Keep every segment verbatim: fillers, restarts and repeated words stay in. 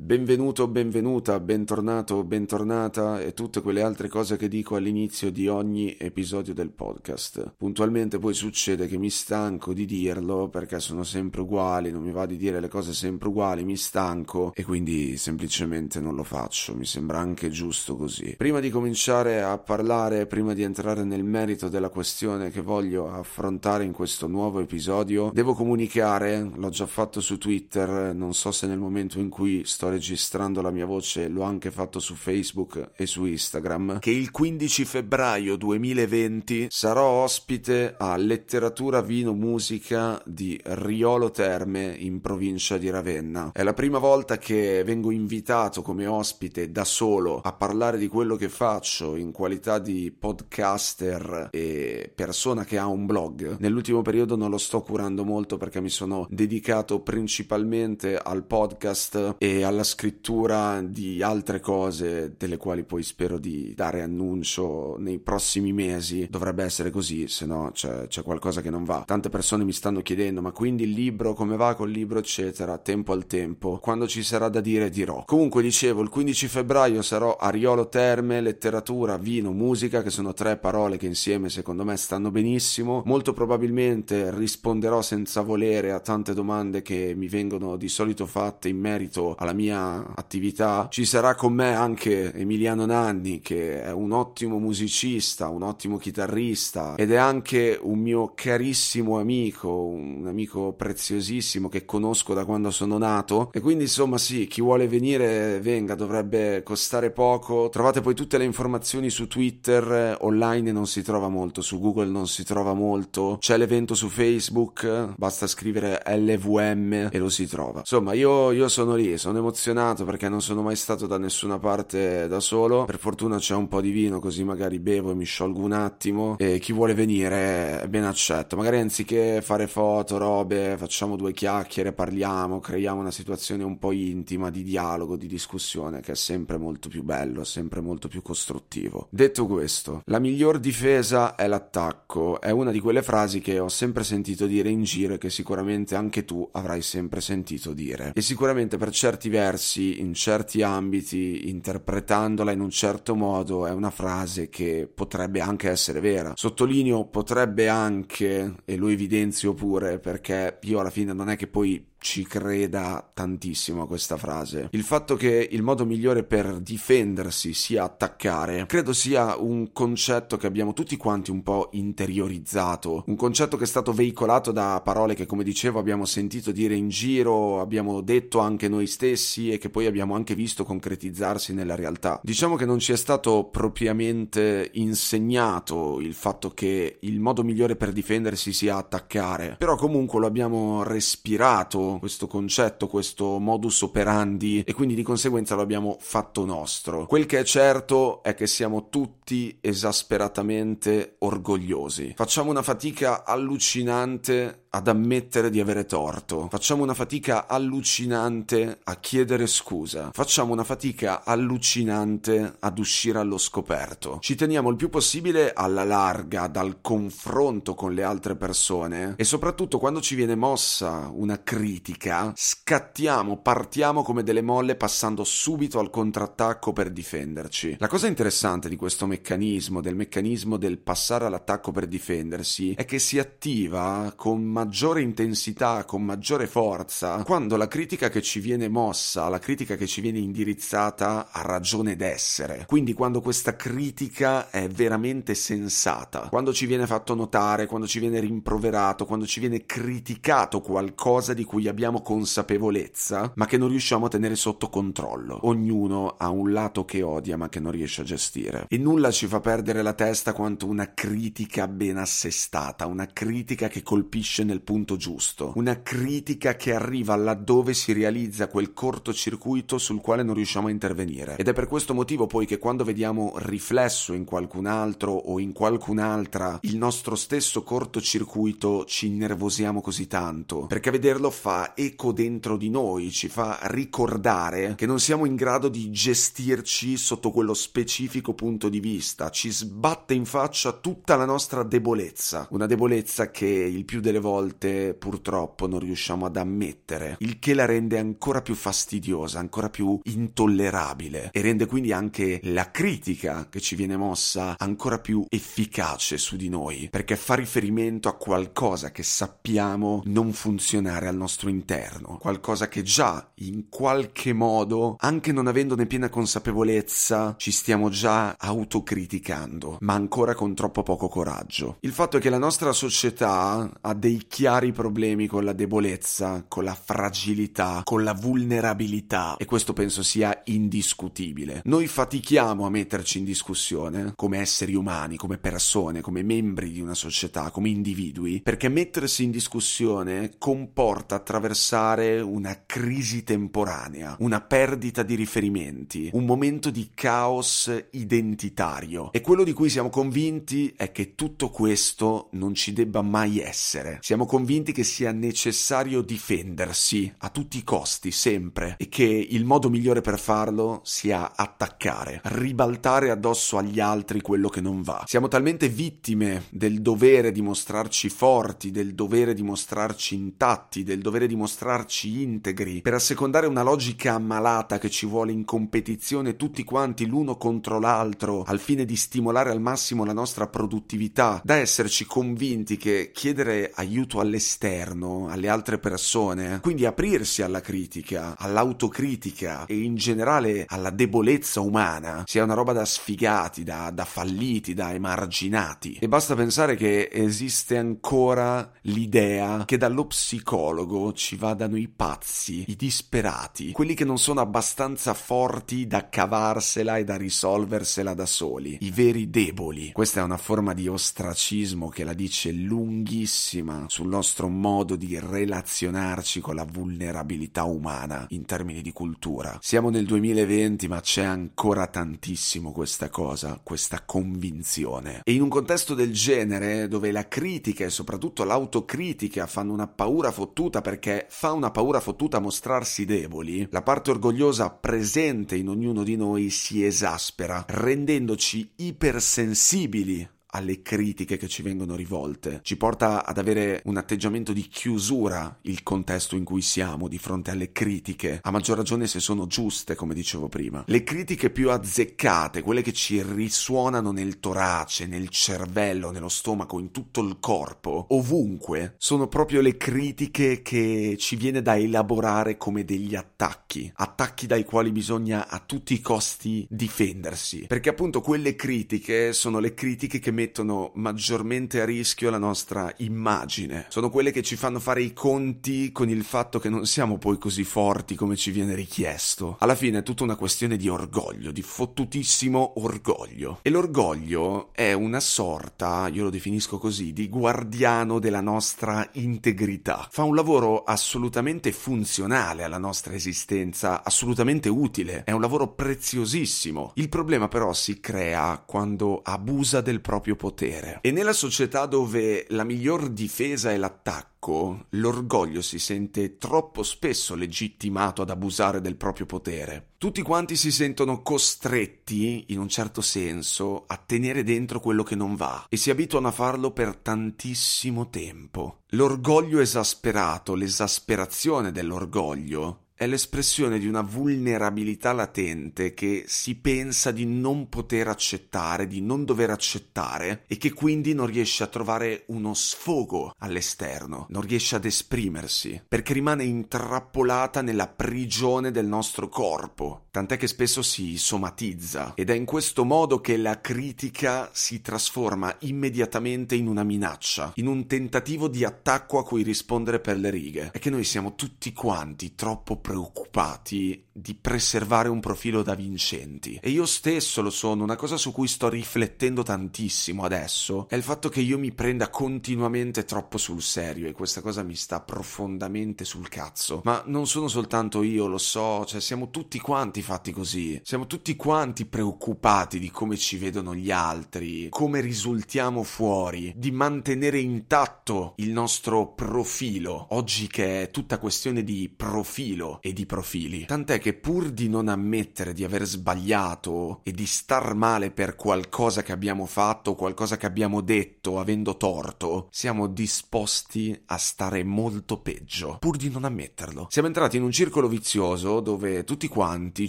Benvenuto, benvenuta, bentornato, bentornata e tutte quelle altre cose che dico all'inizio di ogni episodio del podcast. Puntualmente poi succede che mi stanco di dirlo perché sono sempre uguali, non mi va di dire le cose sempre uguali, mi stanco e quindi semplicemente non lo faccio, mi sembra anche giusto così. Prima di cominciare a parlare, prima di entrare nel merito della questione che voglio affrontare in questo nuovo episodio, devo comunicare, l'ho già fatto su Twitter, non so se nel momento in cui sto registrando la mia voce l'ho anche fatto su Facebook e su Instagram, che il quindici febbraio duemilaventi sarò ospite a Letteratura Vino Musica di Riolo Terme in provincia di Ravenna. È la prima volta che vengo invitato come ospite da solo a parlare di quello che faccio in qualità di podcaster e persona che ha un blog. Nell'ultimo periodo non lo sto curando molto perché mi sono dedicato principalmente al podcast e alla scrittura di altre cose delle quali poi spero di dare annuncio nei prossimi mesi. Dovrebbe essere così, se no c'è, c'è qualcosa che non va. Tante persone mi stanno chiedendo ma quindi il libro, come va col libro eccetera. Tempo al tempo, quando ci sarà da dire dirò. Comunque dicevo, il quindici febbraio sarò a Riolo Terme, letteratura, vino, musica, che sono tre parole che insieme secondo me stanno benissimo. Molto probabilmente risponderò senza volere a tante domande che mi vengono di solito fatte in merito alla mia attività. Ci sarà con me anche Emiliano Nanni, che è un ottimo musicista, un ottimo chitarrista ed è anche un mio carissimo amico, un amico preziosissimo che conosco da quando sono nato, e quindi insomma sì, chi vuole venire venga, dovrebbe costare poco. Trovate poi tutte le informazioni su Twitter, online non si trova molto, su Google non si trova molto, c'è l'evento su Facebook, basta scrivere L V M e lo si trova. Insomma io, io sono lì, sono emozionato perché non sono mai stato da nessuna parte da solo. Per fortuna c'è un po' di vino, così magari bevo e mi sciolgo un attimo, e chi vuole venire ben accetto. Magari anziché fare foto, robe, facciamo due chiacchiere, parliamo, creiamo una situazione un po' intima di dialogo, di discussione, che è sempre molto più bello, sempre molto più costruttivo. Detto questo, la miglior difesa è l'attacco, è una di quelle frasi che ho sempre sentito dire in giro e che sicuramente anche tu avrai sempre sentito dire, e sicuramente per certi versi, in certi ambiti, interpretandola in un certo modo, è una frase che potrebbe anche essere vera. Sottolineo potrebbe anche, e lo evidenzio pure, perché io alla fine non è che poi ci creda tantissimo a questa frase. Il fatto che il modo migliore per difendersi sia attaccare, credo sia un concetto che abbiamo tutti quanti un po' interiorizzato, un concetto che è stato veicolato da parole che, come dicevo, abbiamo sentito dire in giro, abbiamo detto anche noi stessi e che poi abbiamo anche visto concretizzarsi nella realtà. Diciamo che non ci è stato propriamente insegnato il fatto che il modo migliore per difendersi sia attaccare, però comunque lo abbiamo respirato questo concetto, questo modus operandi, e quindi di conseguenza lo abbiamo fatto nostro. Quel che è certo è che siamo tutti esasperatamente orgogliosi. Facciamo una fatica allucinante ad ammettere di avere torto, facciamo una fatica allucinante a chiedere scusa, facciamo una fatica allucinante ad uscire allo scoperto. Ci teniamo il più possibile alla larga dal confronto con le altre persone e soprattutto quando ci viene mossa una critica scattiamo, partiamo come delle molle passando subito al contrattacco per difenderci. La cosa interessante di questo meccanismo, del meccanismo del passare all'attacco per difendersi, è che si attiva con maggiore intensità, con maggiore forza, quando la critica che ci viene mossa, la critica che ci viene indirizzata ha ragione d'essere. Quindi quando questa critica è veramente sensata, quando ci viene fatto notare, quando ci viene rimproverato, quando ci viene criticato qualcosa di cui abbiamo consapevolezza, ma che non riusciamo a tenere sotto controllo. Ognuno ha un lato che odia, ma che non riesce a gestire. E nulla ci fa perdere la testa quanto una critica ben assestata, una critica che colpisce nel punto giusto, una critica che arriva laddove si realizza quel cortocircuito sul quale non riusciamo a intervenire. Ed è per questo motivo poi che quando vediamo riflesso in qualcun altro o in qualcun'altra il nostro stesso cortocircuito, ci innervosiamo così tanto, perché vederlo fa eco dentro di noi, ci fa ricordare che non siamo in grado di gestirci sotto quello specifico punto di vista, ci sbatte in faccia tutta la nostra debolezza, una debolezza che il più delle volte purtroppo non riusciamo ad ammettere, il che la rende ancora più fastidiosa, ancora più intollerabile, e rende quindi anche la critica che ci viene mossa ancora più efficace su di noi, perché fa riferimento a qualcosa che sappiamo non funzionare al nostro interno, qualcosa che già in qualche modo, anche non avendone piena consapevolezza, ci stiamo già autocriticando, ma ancora con troppo poco coraggio. Il fatto è che la nostra società ha dei chiari problemi con la debolezza, con la fragilità, con la vulnerabilità, e questo penso sia indiscutibile. Noi fatichiamo a metterci in discussione come esseri umani, come persone, come membri di una società, come individui, perché mettersi in discussione comporta attraversare una crisi temporanea, una perdita di riferimenti, un momento di caos identitario, e quello di cui siamo convinti è che tutto questo non ci debba mai essere. Siamo convinti che sia necessario difendersi a tutti i costi, sempre, e che il modo migliore per farlo sia attaccare, ribaltare addosso agli altri quello che non va. Siamo talmente vittime del dovere di mostrarci forti, del dovere di mostrarci intatti, del dovere di mostrarci integri, per assecondare una logica ammalata che ci vuole in competizione tutti quanti l'uno contro l'altro al fine di stimolare al massimo la nostra produttività, da esserci convinti che chiedere aiuto all'esterno, alle altre persone, quindi aprirsi alla critica, all'autocritica e in generale alla debolezza umana, sia una roba da sfigati, da, da falliti, da emarginati. E basta pensare che esiste ancora l'idea che dallo psicologo ci vadano i pazzi, i disperati, quelli che non sono abbastanza forti da cavarsela e da risolversela da soli, i veri deboli. Questa è una forma di ostracismo che la dice lunghissima sul nostro modo di relazionarci con la vulnerabilità umana in termini di cultura. Siamo nel duemilaventi, ma c'è ancora tantissimo questa cosa, questa convinzione. E in un contesto del genere, dove la critica e soprattutto l'autocritica fanno una paura fottuta, perché fa una paura fottuta mostrarsi deboli, la parte orgogliosa presente in ognuno di noi si esaspera, rendendoci ipersensibili alle critiche che ci vengono rivolte. Ci porta ad avere un atteggiamento di chiusura il contesto in cui siamo di fronte alle critiche, a maggior ragione se sono giuste, come dicevo prima. Le critiche più azzeccate, quelle che ci risuonano nel torace, nel cervello, nello stomaco, in tutto il corpo, ovunque, sono proprio le critiche che ci viene da elaborare come degli attacchi, attacchi dai quali bisogna a tutti i costi difendersi, perché appunto quelle critiche sono le critiche che mettono maggiormente a rischio la nostra immagine, sono quelle che ci fanno fare i conti con il fatto che non siamo poi così forti come ci viene richiesto. Alla fine è tutta una questione di orgoglio, di fottutissimo orgoglio, e l'orgoglio è una sorta, io lo definisco così, di guardiano della nostra integrità. Fa un lavoro assolutamente funzionale alla nostra esistenza, assolutamente utile, è un lavoro preziosissimo. Il problema però si crea quando abusa del proprio potere, e nella società dove la miglior difesa è l'attacco, l'orgoglio si sente troppo spesso legittimato ad abusare del proprio potere. Tutti quanti si sentono costretti, in un certo senso, a tenere dentro quello che non va, e si abituano a farlo per tantissimo tempo. L'orgoglio esasperato, l'esasperazione dell'orgoglio, è l'espressione di una vulnerabilità latente che si pensa di non poter accettare, di non dover accettare, e che quindi non riesce a trovare uno sfogo all'esterno, non riesce ad esprimersi, perché rimane intrappolata nella prigione del nostro corpo, tant'è che spesso si somatizza, ed è in questo modo che la critica si trasforma immediatamente in una minaccia, in un tentativo di attacco a cui rispondere per le righe. È che noi siamo tutti quanti troppo preoccupati di preservare un profilo da vincenti, e io stesso lo sono. Una cosa su cui sto riflettendo tantissimo adesso è il fatto che io mi prenda continuamente troppo sul serio, e questa cosa mi sta profondamente sul cazzo. Ma non sono soltanto io, lo so, cioè siamo tutti quanti fatti così, siamo tutti quanti preoccupati di come ci vedono gli altri, come risultiamo fuori, di mantenere intatto il nostro profilo, oggi che è tutta questione di profilo e di profili. Tant'è che pur di non ammettere di aver sbagliato e di star male per qualcosa che abbiamo fatto, qualcosa che abbiamo detto avendo torto, siamo disposti a stare molto peggio, pur di non ammetterlo. Siamo entrati in un circolo vizioso dove tutti quanti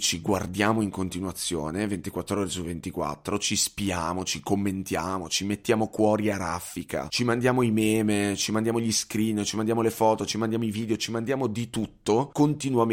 ci guardiamo in continuazione, ventiquattro ore su ventiquattro, ci spiamo, ci commentiamo, ci mettiamo cuori a raffica, ci mandiamo i meme, ci mandiamo gli screen, ci mandiamo le foto, ci mandiamo i video, ci mandiamo di tutto, continuamente,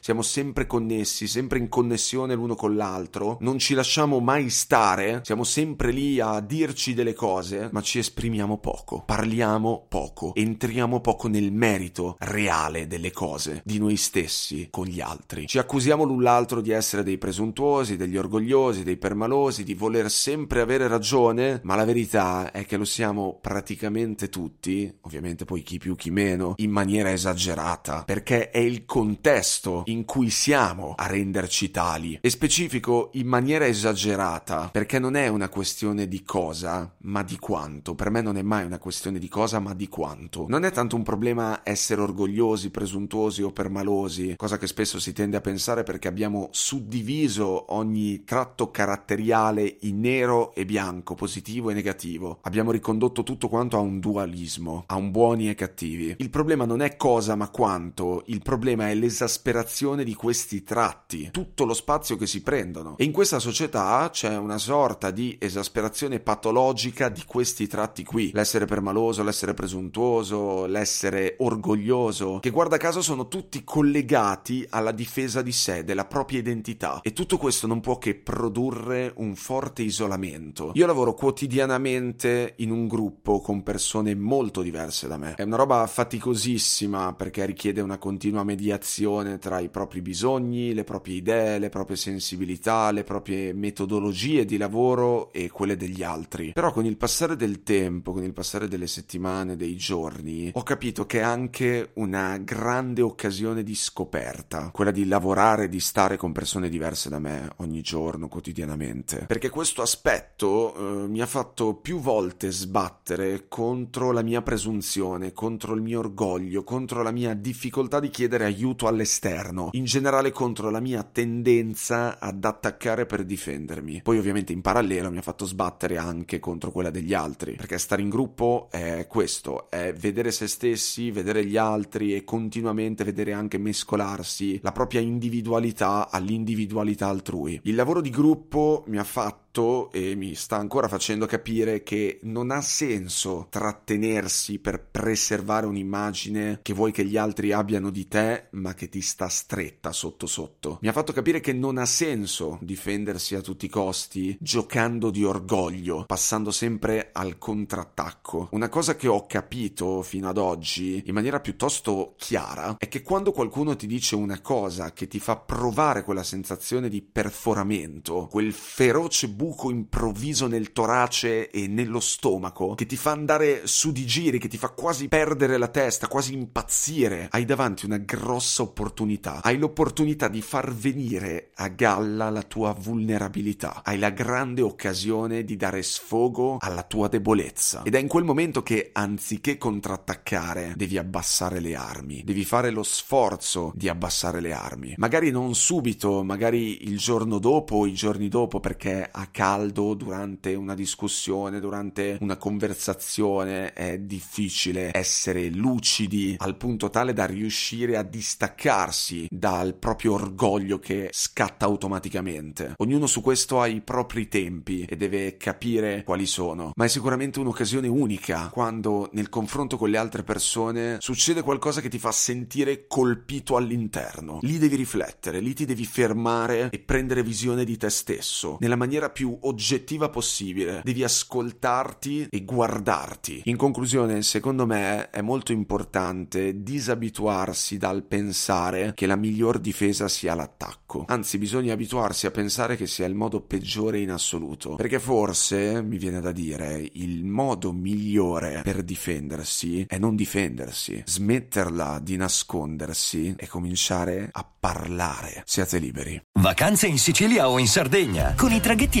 siamo sempre connessi, sempre in connessione l'uno con l'altro, non ci lasciamo mai stare, siamo sempre lì a dirci delle cose, ma ci esprimiamo poco, parliamo poco, entriamo poco nel merito reale delle cose, di noi stessi con gli altri. Ci accusiamo l'un l'altro di essere dei presuntuosi, degli orgogliosi, dei permalosi, di voler sempre avere ragione, ma la verità è che lo siamo praticamente tutti, ovviamente poi chi più chi meno, in maniera esagerata, perché è il contesto in cui siamo a renderci tali. E specifico in maniera esagerata, perché non è una questione di cosa, ma di quanto. Per me non è mai una questione di cosa, ma di quanto. Non è tanto un problema essere orgogliosi, presuntuosi o permalosi, cosa che spesso si tende a pensare perché abbiamo suddiviso ogni tratto caratteriale in nero e bianco, positivo e negativo. Abbiamo ricondotto tutto quanto a un dualismo, a un buoni e cattivi. Il problema non è cosa ma quanto, il problema è l'esasperazione di questi tratti, tutto lo spazio che si prendono. E in questa società c'è una sorta di esasperazione patologica di questi tratti qui, l'essere permaloso, l'essere presuntuoso, l'essere orgoglioso, che guarda caso sono tutti collegati alla difesa di sé, della propria identità. E tutto questo non può che produrre un forte isolamento. Io lavoro quotidianamente in un gruppo con persone molto diverse da me. È una roba faticosissima perché richiede una continua mediazione tra i propri bisogni, le proprie idee, le proprie sensibilità, le proprie metodologie di lavoro e quelle degli altri. Però con il passare del tempo, con il passare delle settimane, dei giorni, ho capito che è anche una grande occasione di scoperta, quella di lavorare, di stare con persone diverse da me ogni giorno, quotidianamente. Perché questo aspetto eh, mi ha fatto più volte sbattere contro la mia presunzione, contro il mio orgoglio, contro la mia difficoltà di chiedere aiuto all'esterno, in generale contro la mia tendenza ad attaccare per difendermi. Poi ovviamente in parallelo mi ha fatto sbattere anche contro quella degli altri, perché stare in gruppo è questo, è vedere se stessi, vedere gli altri e continuamente vedere anche mescolarsi la propria individualità all'individualità altrui. Il lavoro di gruppo mi ha fatto e mi sta ancora facendo capire che non ha senso trattenersi per preservare un'immagine che vuoi che gli altri abbiano di te, ma che ti sta stretta sotto sotto. Mi ha fatto capire che non ha senso difendersi a tutti i costi, giocando di orgoglio, passando sempre al contrattacco. Una cosa che ho capito fino ad oggi in maniera piuttosto chiara è che quando qualcuno ti dice una cosa che ti fa provare quella sensazione di perforamento, quel feroce buco improvviso nel torace e nello stomaco, che ti fa andare su di giri, che ti fa quasi perdere la testa, quasi impazzire, hai davanti una grossa opportunità. Hai l'opportunità di far venire a galla la tua vulnerabilità, hai la grande occasione di dare sfogo alla tua debolezza, ed è in quel momento che anziché contrattaccare devi abbassare le armi, devi fare lo sforzo di abbassare le armi, magari non subito, magari il giorno dopo, i giorni dopo, perché a caldo, durante una discussione, durante una conversazione è difficile essere lucidi al punto tale da riuscire a distaccarsi dal proprio orgoglio che scatta automaticamente. Ognuno su questo ha i propri tempi e deve capire quali sono, ma è sicuramente un'occasione unica quando nel confronto con le altre persone succede qualcosa che ti fa sentire colpito all'interno. Lì devi riflettere, lì ti devi fermare e prendere visione di te stesso nella maniera più più oggettiva possibile, devi ascoltarti e guardarti. In conclusione, secondo me è molto importante disabituarsi dal pensare che la miglior difesa sia l'attacco, anzi bisogna abituarsi a pensare che sia il modo peggiore in assoluto, perché forse, mi viene da dire, il modo migliore per difendersi è non difendersi, smetterla di nascondersi e cominciare a parlare. Siate liberi. Vacanze in Sicilia o in Sardegna? Con i traghetti